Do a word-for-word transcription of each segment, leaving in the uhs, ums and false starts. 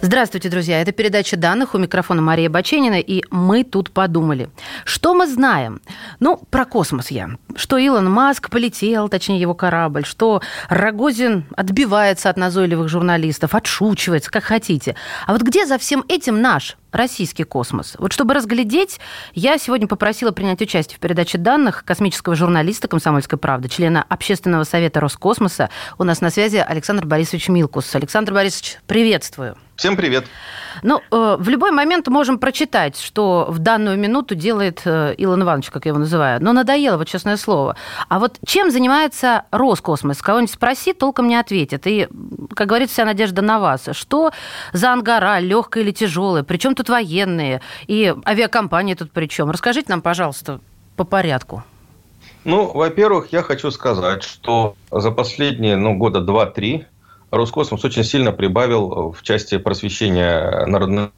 Здравствуйте, друзья. Это передача данных. У микрофона Мария Баченина. И мы тут подумали. Что мы знаем? Ну, про космос я. Что Илон Маск полетел, точнее его корабль. Что Рогозин отбивается от назойливых журналистов, отшучивается, как хотите. А вот где за всем этим наш российский космос? Вот чтобы разглядеть, я сегодня попросила принять участие в передаче данных космического журналиста «Комсомольской правды», члена Общественного совета Роскосмоса. У нас на связи Александр Борисович Милкус. Александр Борисович, приветствую. Всем привет. Ну, э, в любой момент можем прочитать, что в данную минуту делает э, Илон Иванович, как я его называю. Но надоело, вот честное слово. А вот чем занимается Роскосмос? Кого-нибудь спроси, толком не ответит. И, как говорится, вся надежда на вас. Что за ангара, легкая или тяжелая? Причем тут военные, и авиакомпании тут при чем? Расскажите нам, пожалуйста, по порядку. Ну, во-первых, я хочу сказать, что за последние ну, года два-три Роскосмос очень сильно прибавил в части просвещения народного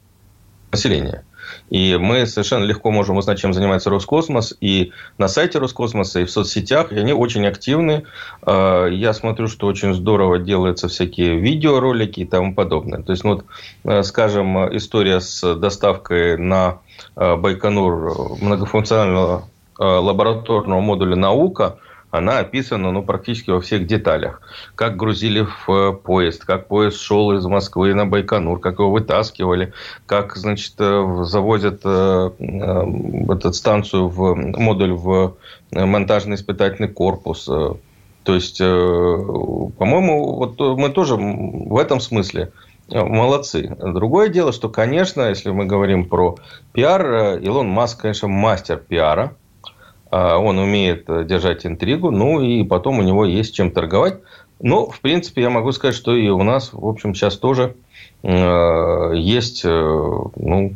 населения. И мы совершенно легко можем узнать, чем занимается Роскосмос. И на сайте Роскосмоса, и в соцсетях. И они очень активны. Я смотрю, что очень здорово делаются всякие видеоролики и тому подобное. То есть, ну, вот, скажем, история с доставкой на Байконур многофункционального лабораторного модуля «Наука», она описана ну, практически во всех деталях. Как грузили в поезд, как поезд шел из Москвы на Байконур, как его вытаскивали, как значит, завозят э, э, эту станцию, в модуль в монтажно-испытательный корпус. То есть, э, по-моему, вот мы тоже в этом смысле молодцы. Другое дело, что, конечно, если мы говорим про пиар, Илон Маск, конечно, мастер пиара. Он умеет держать интригу, ну и потом у него есть чем торговать. Но, в принципе, я могу сказать, что и у нас, в общем, сейчас тоже э, есть, э, ну,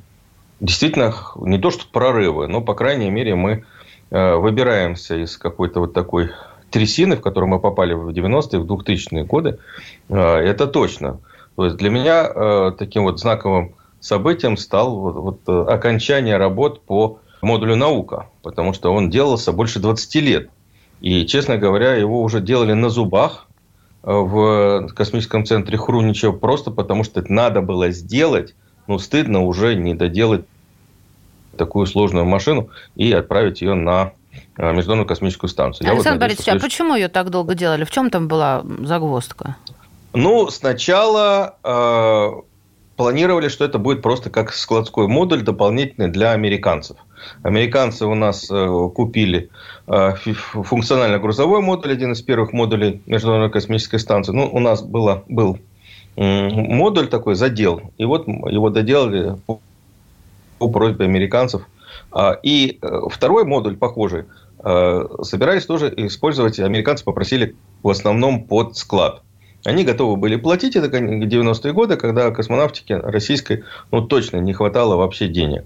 действительно, не то что прорывы, но, по крайней мере, мы э, выбираемся из какой-то вот такой трясины, в которую мы попали в девяностые, в двухтысячные годы. Э, это точно. То есть, для меня э, таким вот знаковым событием стал вот, вот, окончание работ по модулю «Наука», потому что он делался больше двадцати лет. И, честно говоря, его уже делали на зубах в космическом центре Хруничева, просто потому что это надо было сделать, но стыдно уже не доделать такую сложную машину и отправить ее на Международную космическую станцию. Александр вот надеюсь, Борисович, что... а почему ее так долго делали? В чем там была загвоздка? Ну, сначала... Э- планировали, что это будет просто как складской модуль дополнительный для американцев. Американцы у нас купили функционально-грузовой модуль, один из первых модулей Международной космической станции. Ну, у нас было, был модуль такой, задел, и вот его доделали по просьбе американцев. И второй модуль, похожий, собирались тоже использовать, американцы попросили в основном под склад. Они готовы были платить, это девяностые годы, когда космонавтике российской ну, точно не хватало вообще денег.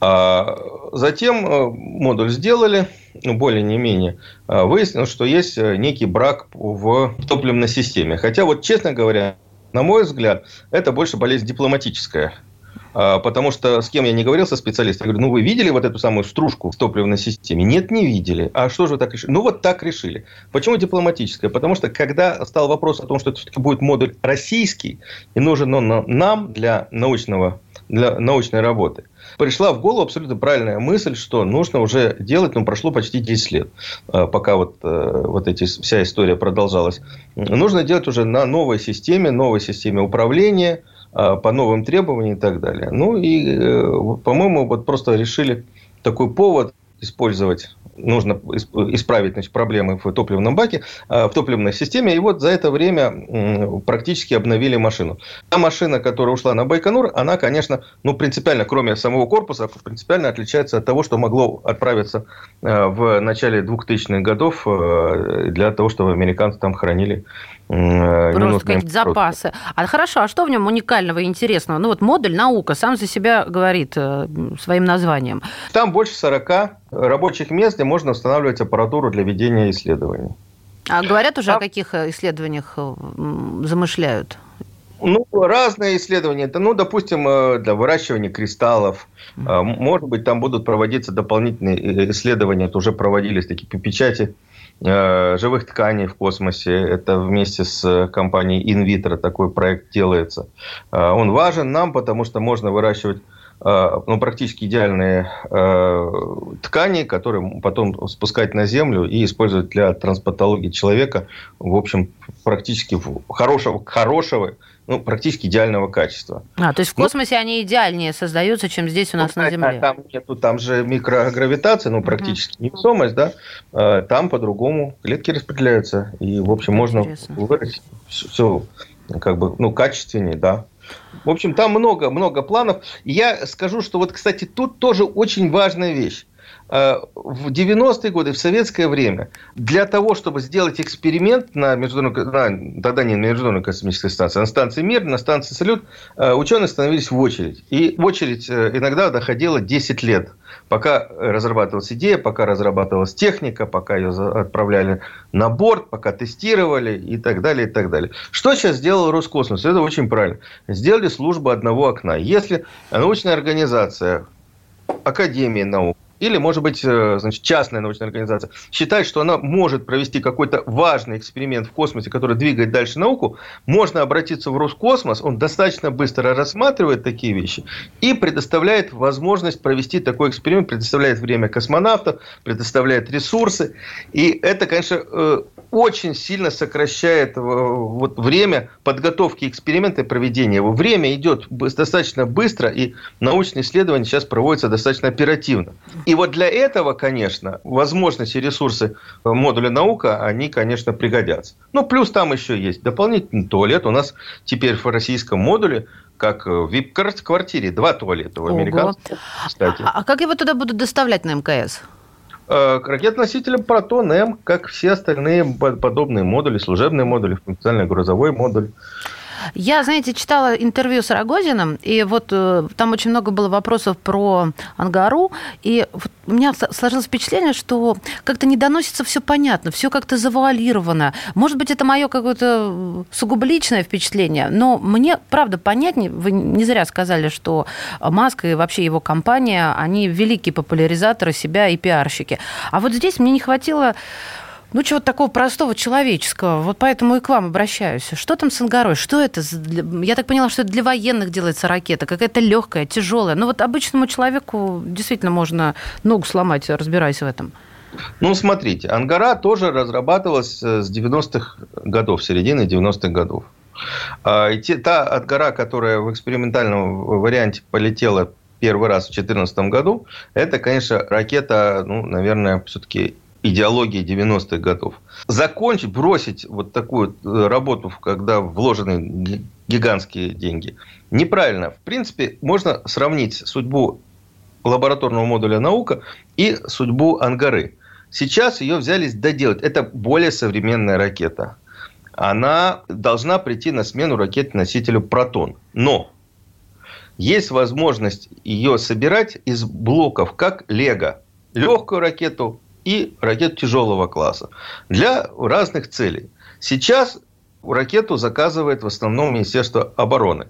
А затем модуль сделали, ну, более не менее, выяснилось, что есть некий брак в топливной системе. Хотя, вот, честно говоря, на мой взгляд, это больше болезнь дипломатическая. Потому что с кем я не говорил, со специалистом, я говорю, ну вы видели вот эту самую стружку в топливной системе? Нет, не видели. А что же вы так решили? Ну вот так решили. Почему дипломатическое? Потому что когда стал вопрос о том, что это все-таки будет модуль российский, и нужен он нам для, научного, для научной работы, пришла в голову абсолютно правильная мысль, что нужно уже делать, ну прошло почти десять лет, пока вот, вот эти, вся история продолжалась. Нужно делать уже на новой системе, новой системе управления, по новым требованиям и так далее. Ну, и, по-моему, вот просто решили такой повод использовать. Нужно исправить значит, проблемы в топливном баке, в топливной системе. И вот за это время практически обновили машину. Та машина, которая ушла на Байконур, она, конечно, ну, принципиально, кроме самого корпуса, принципиально отличается от того, что могло отправиться в начале двухтысячных годов для того, чтобы американцы там хранили Просто какие-то запасы. А хорошо, а что в нем уникального и интересного? Ну вот модуль «Наука» сам за себя говорит своим названием. Там больше сорока рабочих мест, где можно устанавливать аппаратуру для ведения исследований. А говорят уже, а... о каких исследованиях замышляют? Ну, разные исследования. Ну, допустим, для выращивания кристаллов. Может быть, там будут проводиться дополнительные исследования. Это уже проводились такие печати живых тканей в космосе. Это вместе с компанией Invitro такой проект делается. Он важен нам, потому что можно выращивать ну, практически идеальные ткани, которые потом спускать на Землю и использовать для транспортологии человека, в общем, практически хорошего, хорошего ну, практически идеального качества. А, то есть в космосе ну, они идеальнее создаются, чем здесь у нас ну, на Земле. Там, нету, там же микрогравитация, ну, практически uh-huh. невесомость, да, там по-другому клетки распределяются, и, в общем, это можно интересно. Вырастить все, как бы, ну, качественнее, да. В общем, там много-много планов. Я скажу, что вот, кстати, тут тоже очень важная вещь. В девяностые годы, в советское время, для того, чтобы сделать эксперимент на международной, тогда не на Международной космической станции, а на станции «Мир», на станции «Салют», ученые становились в очередь. И очередь иногда доходила десять лет, пока разрабатывалась идея, пока разрабатывалась техника, пока ее отправляли на борт, пока тестировали и так далее, и так далее. Что сейчас сделал Роскосмос? Это очень правильно. Сделали службу одного окна. Если научная организация, Академия наук, или, может быть, значит, частная научная организация считает, что она может провести какой-то важный эксперимент в космосе, который двигает дальше науку, можно обратиться в Роскосмос, он достаточно быстро рассматривает такие вещи и предоставляет возможность провести такой эксперимент, предоставляет время космонавтов, предоставляет ресурсы. И это, конечно, очень сильно сокращает вот время подготовки эксперимента и проведения его. Время идет достаточно быстро, и научные исследования сейчас проводятся достаточно оперативно. И вот для этого, конечно, возможности и ресурсы модуля «Наука», они, конечно, пригодятся. Ну, плюс там еще есть дополнительный туалет. У нас теперь в российском модуле, как в вип-квартире, два туалета у американцев. Кстати. А, а как его туда будут доставлять на эм ка эс? К ракетоносителям «Протон-М», как все остальные подобные модули, служебные модули, функциональный грузовой модуль. Я, знаете, читала интервью с Рогозиным, и вот э, там очень много было вопросов про Ангару, и вот у меня сложилось впечатление, что как-то не доносится все понятно, все как-то завуалировано. Может быть, это мое какое-то сугубо личное впечатление, но мне, правда, понятнее, вы не зря сказали, что Маск и вообще его компания, они великие популяризаторы себя и пиарщики. А вот здесь мне не хватило... Ну, чего-то такого простого, человеческого. Вот поэтому и к вам обращаюсь. Что там с Ангарой? Что это? Я так поняла, что это для военных делается ракета. Какая-то легкая, тяжелая. Но вот обычному человеку действительно можно ногу сломать, разбираясь в этом. Ну, смотрите. Ангара тоже разрабатывалась с девяностых годов, середины девяностых годов. И те, та Ангара, которая в экспериментальном варианте полетела первый раз в две тысячи четырнадцатом году, это, конечно, ракета, ну, наверное, все-таки... идеологии девяностых годов. Закончить, бросить вот такую работу, когда вложены гигантские деньги, неправильно. В принципе, можно сравнить судьбу лабораторного модуля «Наука» и судьбу «Ангары». Сейчас ее взялись доделать. Это более современная ракета. Она должна прийти на смену ракете-носителю «Протон». Но есть возможность ее собирать из блоков, как «Лего». Легкую ракету и ракету тяжелого класса для разных целей. Сейчас ракету заказывает в основном Министерство обороны.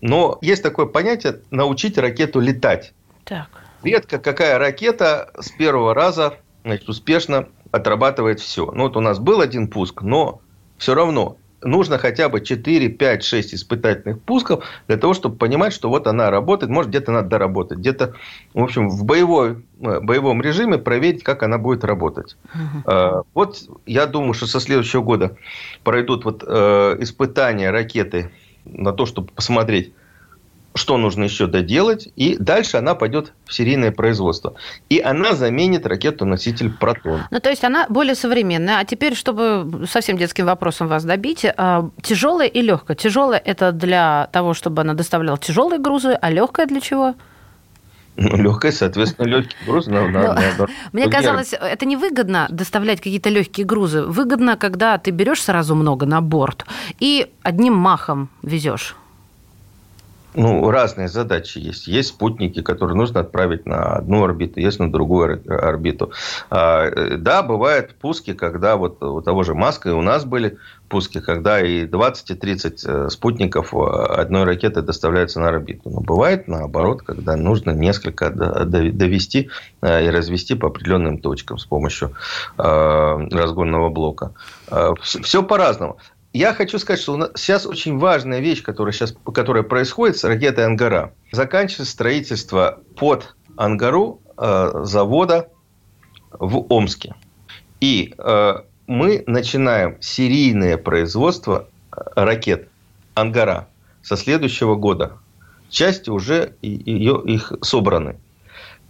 Но есть такое понятие «научить ракету летать». Так. Редко какая ракета с первого раза, значит, успешно отрабатывает все. Ну, вот у нас был один пуск, но все равно нужно хотя бы четыре, пять, шесть испытательных пусков для того, чтобы понимать, что вот она работает. Может, где-то надо доработать. Где-то, в общем, в боевой, боевом режиме проверить, как она будет работать. Uh-huh. Вот я думаю, что со следующего года пройдут вот, э, испытания ракеты на то, чтобы посмотреть, что нужно еще доделать. И дальше она пойдет в серийное производство. И она заменит ракету-носитель «Протон». Ну, то есть она более современная. А теперь, чтобы совсем детским вопросом вас добить, тяжелая и легкая. Тяжелая – это для того, чтобы она доставляла тяжелые грузы, а легкая для чего? Ну, легкое, соответственно, легкий груз. На, на, на, Мне казалось, это невыгодно доставлять какие-то легкие грузы. Выгодно, когда ты берешь сразу много на борт и одним махом везешь. Ну, разные задачи есть. Есть спутники, которые нужно отправить на одну орбиту, есть на другую орбиту. Да, бывают пуски, когда вот у того же Маска и у нас были пуски, когда и двадцать-тридцать спутников одной ракеты доставляются на орбиту. Но бывает наоборот, когда нужно несколько довести и развести по определенным точкам с помощью разгонного блока. Все по-разному. Я хочу сказать, что сейчас очень важная вещь, которая, сейчас, которая происходит с ракетой «Ангара». Заканчивается строительство под «Ангару» э, завода в Омске. И э, мы начинаем серийное производство ракет «Ангара» со следующего года. Части уже ее, их собраны.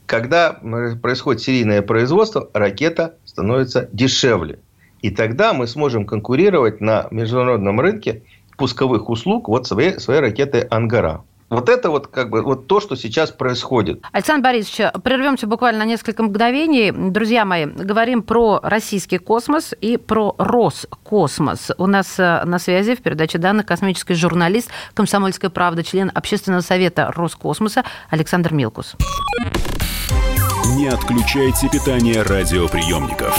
Когда происходит серийное производство, ракета становится дешевле. И тогда мы сможем конкурировать на международном рынке пусковых услуг вот своей, своей ракеты «Ангара». Вот это вот как бы вот то, что сейчас происходит. Александр Борисович, прервемся буквально на несколько мгновений. Друзья мои, говорим про российский космос и про Роскосмос. У нас на связи в передаче данных космический журналист «Комсомольская правда», член Общественного совета Роскосмоса Александр Милкус. Не отключайте питание радиоприемников.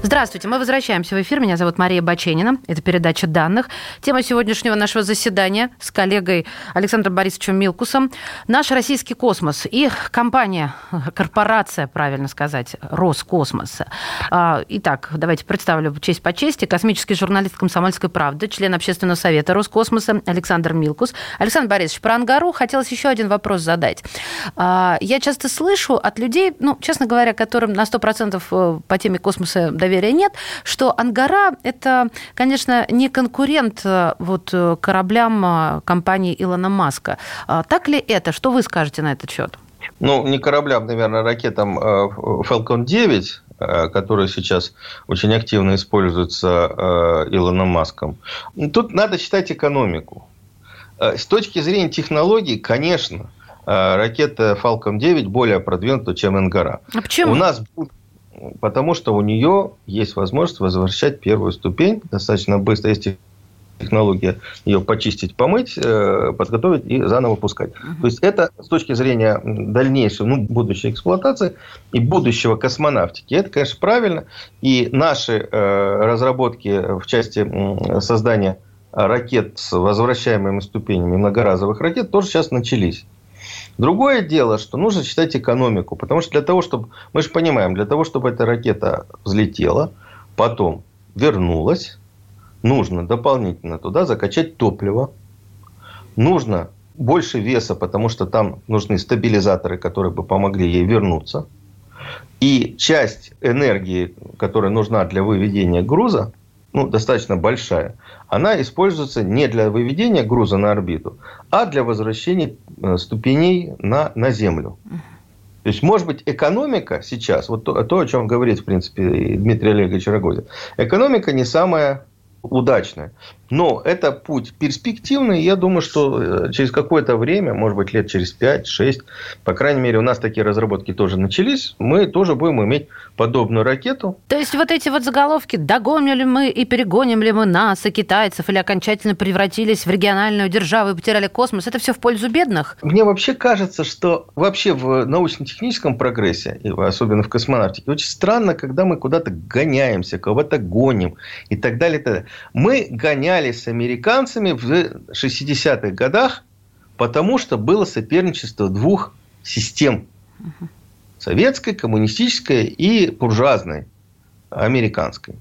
Здравствуйте, мы возвращаемся в эфир. Меня зовут Мария Баченина. Это передача данных. Тема сегодняшнего нашего заседания с коллегой Александром Борисовичем Милкусом. Наш российский космос и компания, корпорация, правильно сказать, Роскосмос. Итак, давайте представлю честь по чести. Космический журналист «Комсомольской правды», член Общественного совета Роскосмоса Александр Милкус. Александр Борисович, про «Ангару» хотелось еще один вопрос задать. Я часто слышу от людей, ну, честно говоря, которым на сто процентов по теме космоса доверия нет, что «Ангара» — это, конечно, не конкурент вот, кораблям компании Илона Маска. Так ли это? Что вы скажете на этот счет? Ну, не кораблям, наверное, ракетам Фалкон девять, которые сейчас очень активно используются Илоном Маском. Тут надо считать экономику. С точки зрения технологий, конечно, ракета Фалкон девять более продвинута, чем «Ангара». А почему? У нас... Потому что у нее есть возможность возвращать первую ступень достаточно быстро. Есть технология ее почистить, помыть, подготовить и заново пускать. Uh-huh. То есть это с точки зрения дальнейшей, ну, будущей эксплуатации и будущего космонавтики. Это, конечно, правильно. И наши разработки в части создания ракет с возвращаемыми ступенями, многоразовых ракет, тоже сейчас начались. Другое дело, что нужно считать экономику, потому что для того, чтобы, мы же понимаем, для того, чтобы эта ракета взлетела, потом вернулась, нужно дополнительно туда закачать топливо, нужно больше веса, потому что там нужны стабилизаторы, которые бы помогли ей вернуться, и часть энергии, которая нужна для выведения груза, ну, достаточно большая, она используется не для выведения груза на орбиту, а для возвращения ступеней на, на Землю. То есть, может быть, экономика сейчас, вот то, то, о чем говорит, в принципе, Дмитрий Олегович Рогозин, экономика не самая удачная. Но это путь перспективный. Я думаю, что через какое-то время, может быть, лет через пять-шесть, по крайней мере, у нас такие разработки тоже начались, мы тоже будем иметь подобную ракету. То есть, вот эти вот заголовки «Догоним ли мы и перегоним ли мы НАСА, китайцев, или окончательно превратились в региональную державу и потеряли космос» — это все в пользу бедных? Мне вообще кажется, что вообще в научно-техническом прогрессе, особенно в космонавтике, очень странно, когда мы куда-то гоняемся, кого-то гоним и так далее. И так далее. Мы гоняем с американцами в шестидесятых годах, потому что было соперничество двух систем. Советской, коммунистической и буржуазной, американской.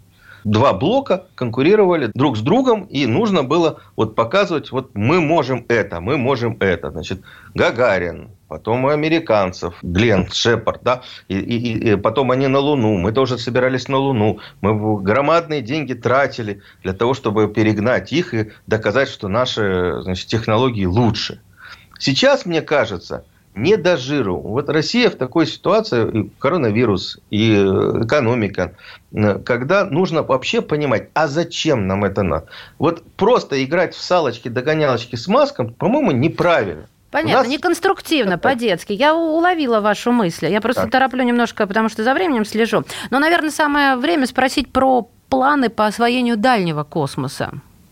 два блока конкурировали друг с другом, и нужно было вот показывать, вот мы можем это, мы можем это. Значит, Гагарин, потом у американцев, Гленн, Шепард, да, и, и, и потом они на Луну, мы тоже собирались на Луну, мы громадные деньги тратили для того, чтобы перегнать их и доказать, что наши, значит, технологии лучше. Сейчас, мне кажется, не до жиру. Вот Россия в такой ситуации, коронавирус и экономика, когда нужно вообще понимать, а зачем нам это надо. Вот просто играть в салочки-догонялочки с Маском, по-моему, неправильно. Понятно, нас... неконструктивно, по-детски. Я уловила вашу мысль. Я просто так. тороплю немножко, потому что за временем слежу. Но, наверное, самое время спросить про планы по освоению дальнего космоса.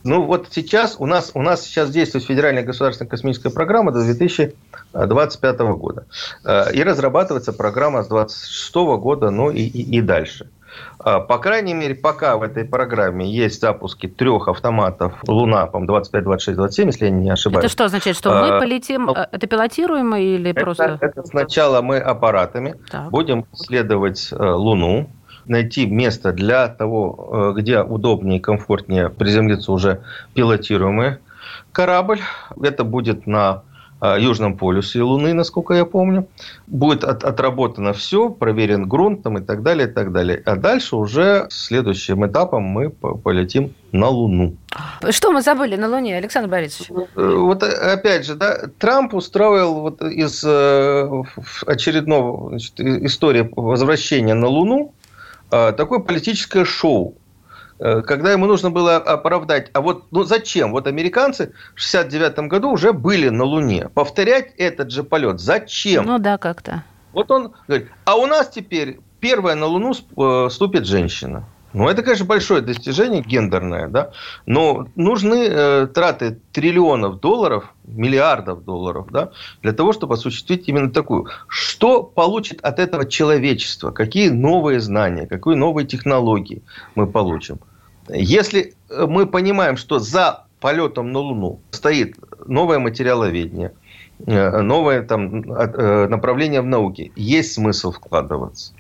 Ну, вот сейчас у нас, у нас сейчас действует Федеральная государственная космическая программа до две тысячи двадцать пятого года. И разрабатывается программа с две тысячи двадцать шестого года, ну и, и, и дальше. По крайней мере, пока в этой программе есть запуски трех автоматов Луна, по-моему, двадцать пять, двадцать шесть, двадцать семь, если я не ошибаюсь. Это что означает, что мы полетим, а, это пилотируемо или это, просто... Это сначала мы аппаратами так. будем исследовать Луну, найти место для того, где удобнее и комфортнее приземлиться уже пилотируемый корабль. Это будет на Южном полюсе Луны, насколько я помню. Будет от, отработано все, проверен грунт там, и так далее, и так далее. А дальше уже следующим этапом мы полетим на Луну. Что мы забыли на Луне, Александр Борисович? Вот опять же, да, Трамп устроил вот из очередного, значит, истории возвращения на Луну такое политическое шоу, когда ему нужно было оправдать, а вот ну зачем? Вот американцы в шестьдесят девятом году уже были на Луне. Повторять этот же полет зачем? Ну да, как-то. Вот он говорит, а у нас теперь первая на Луну ступит женщина. Ну, это, конечно, большое достижение гендерное, да, но нужны э, траты триллионов долларов, миллиардов долларов, да, для того, чтобы осуществить именно такую. Что получит от этого человечество? Какие новые знания, какие новые технологии мы получим? Если мы понимаем, что за полетом на Луну стоит новое материаловедение, новое там, направление в науке, есть смысл вкладываться.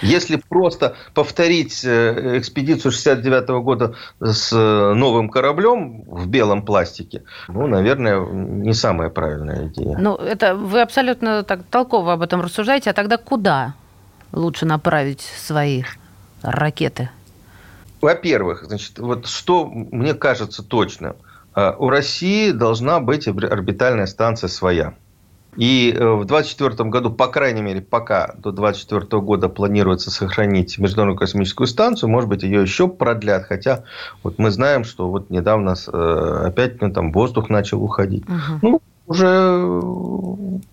Если просто повторить экспедицию шестьдесят девятого года с новым кораблем в белом пластике, ну, наверное, не самая правильная идея. Ну, это вы абсолютно так толково об этом рассуждаете. А тогда куда лучше направить свои ракеты? Во-первых, значит, вот что мне кажется точно. У России должна быть орбитальная станция своя. И в две тысячи двадцать четвёртом году, по крайней мере, пока до две тысячи двадцать четвёртого года планируется сохранить Международную космическую станцию, может быть, ее еще продлят, хотя вот мы знаем, что вот недавно опять ну, там воздух начал уходить. Uh-huh. Ну, уже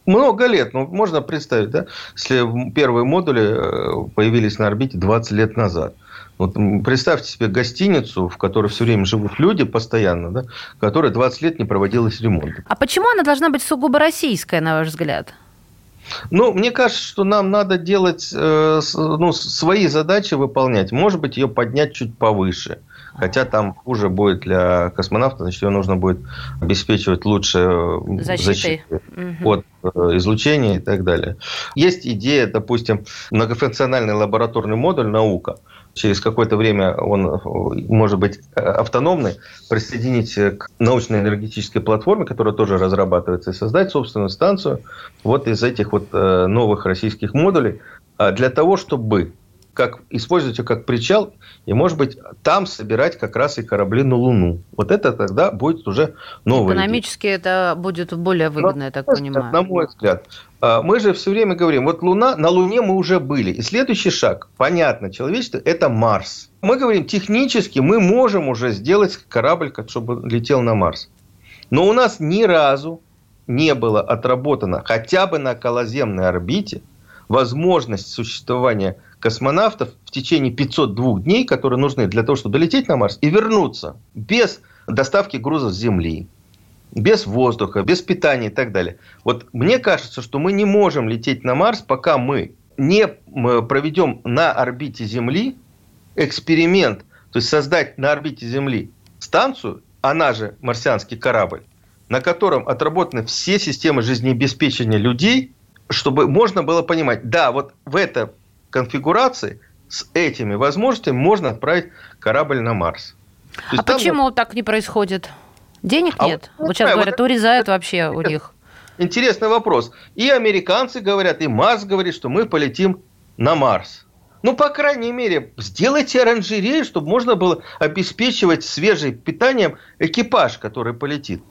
много лет, ну, можно представить, да, если первые модули появились на орбите двадцать лет назад. Вот представьте себе гостиницу, в которой все время живут люди постоянно, да, которая двадцать лет не проводилась ремонт. А почему она должна быть сугубо российская, на ваш взгляд? Ну, мне кажется, что нам надо делать, ну, свои задачи выполнять. Может быть, ее поднять чуть повыше. Хотя там хуже будет для космонавта, значит, ее нужно будет обеспечивать лучше защитой от излучения и так далее. Есть идея, допустим, многофункциональный лабораторный модуль «Наука». Через какое-то время он может быть автономный, присоединить к научно-энергетической платформе, которая тоже разрабатывается, и создать собственную станцию вот из этих вот новых российских модулей для того, чтобы как, использовать ее как причал и, может быть, там собирать как раз и корабли на Луну. Вот это тогда будет уже новое. Экономически идея. Это будет более выгодно, но, я так понимаю. На мой взгляд. Мы же все время говорим, вот Луна, на Луне мы уже были. И следующий шаг, понятно, человечество, это Марс. Мы говорим, технически мы можем уже сделать корабль, чтобы летел на Марс. Но у нас ни разу не было отработано хотя бы на околоземной орбите возможность существования космонавтов в течение пятисот двух дней, которые нужны для того, чтобы долететь на Марс и вернуться без доставки грузов с Земли. Без воздуха, без питания и так далее. Вот мне кажется, что мы не можем лететь на Марс, пока мы не проведем на орбите Земли эксперимент, то есть создать на орбите Земли станцию, она же марсианский корабль, на котором отработаны все системы жизнеобеспечения людей, чтобы можно было понимать, да, вот в этой конфигурации с этими возможностями можно отправить корабль на Марс. А почему там... так не происходит? Денег а нет? Вот, вот сейчас, знаю, говорят, вот... урезают вообще у них. Интересный вопрос. И американцы говорят, и Маск говорит, что мы полетим на Марс. Ну, по крайней мере, сделайте оранжерею, чтобы можно было обеспечивать свежим питанием экипаж, который полетит.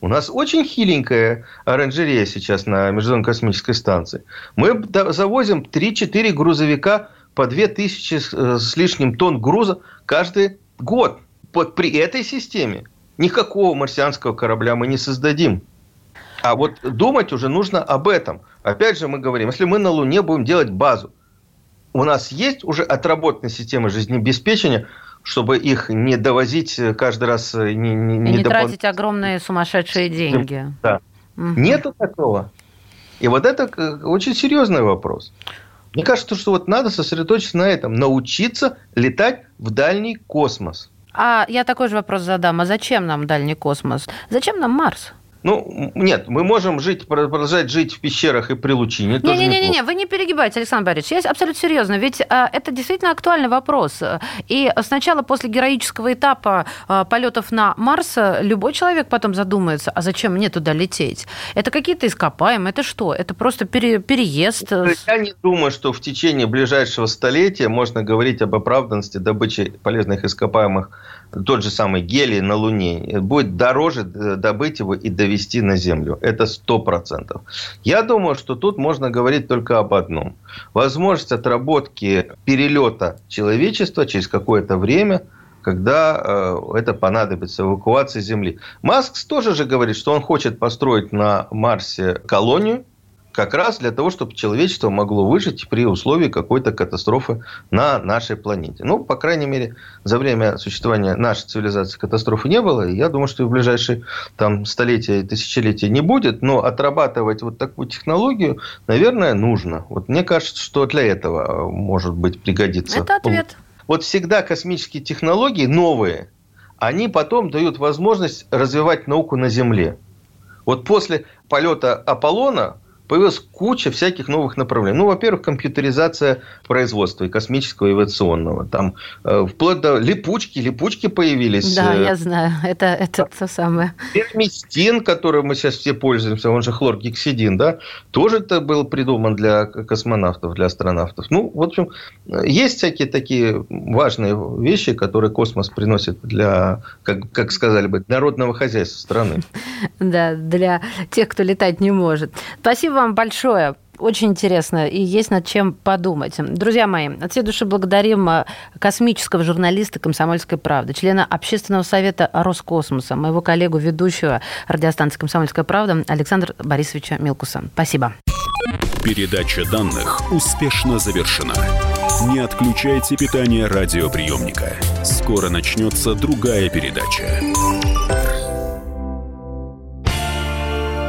У нас очень хиленькая оранжерея сейчас на Международной космической станции. Мы завозим три-четыре грузовика по две тысячи с лишним тонн груза каждый год. Вот при этой системе никакого марсианского корабля мы не создадим. А вот думать уже нужно об этом. Опять же мы говорим, если мы на Луне будем делать базу, у нас есть уже отработанная система жизнеобеспечения, чтобы их не довозить каждый раз. Не, не, и не, не допол... тратить огромные сумасшедшие деньги. Да. Угу. Нет такого. И вот это очень серьезный вопрос. Мне кажется, что вот надо сосредоточиться на этом. Научиться летать в дальний космос. А я такой же вопрос задам. А зачем нам дальний космос? Зачем нам Марс? Ну, нет, мы можем жить, продолжать жить в пещерах и при лучине. Не-не-не, вы не перегибайте, Александр Борисович. Я абсолютно серьезно. Ведь а, это действительно актуальный вопрос. И сначала после героического этапа а, полетов на Марс любой человек потом задумается, а зачем мне туда лететь? Это какие-то ископаемые, это что? Это просто пере, переезд? Я не думаю, что в течение ближайшего столетия можно говорить об оправданности добычи полезных ископаемых. Тот же самый гелий на Луне. Будет дороже добыть его и довести на Землю. Это сто процентов. Я думаю, что тут можно говорить только об одном. Возможность отработки перелета человечества через какое-то время, когда э, это понадобится, эвакуация Земли. Маск тоже же говорит, что он хочет построить на Марсе колонию, как раз для того, чтобы человечество могло выжить при условии какой-то катастрофы на нашей планете. Ну, по крайней мере, за время существования нашей цивилизации катастрофы не было. И я думаю, что и в ближайшие там, столетия и тысячелетия не будет. Но отрабатывать вот такую технологию, наверное, нужно. Вот мне кажется, что для этого, может быть, пригодится. Это ответ. Вот всегда космические технологии новые, они потом дают возможность развивать науку на Земле. Вот после полета Аполлона появилась куча всяких новых направлений. Ну, во-первых, компьютеризация производства и космического, и авиационного. Там э, вплоть до липучки, липучки появились. Да, я знаю. Это, это то самое. Пермистин, которым мы сейчас все пользуемся, он же хлоргексидин, да, тоже это был придуман для космонавтов, для астронавтов. Ну, в общем, есть всякие такие важные вещи, которые космос приносит для, как, как сказали бы, народного хозяйства страны. Да, для тех, кто летать не может. Спасибо вам большое. Очень интересно, и есть над чем подумать. Друзья мои, от всей души благодарим космического журналиста «Комсомольской правды», члена Общественного совета Роскосмоса, моего коллегу, ведущего радиостанции «Комсомольская правда» Александра Борисовича Милкуса. Спасибо. Передача данных успешно завершена. Не отключайте питание радиоприемника. Скоро начнется другая передача.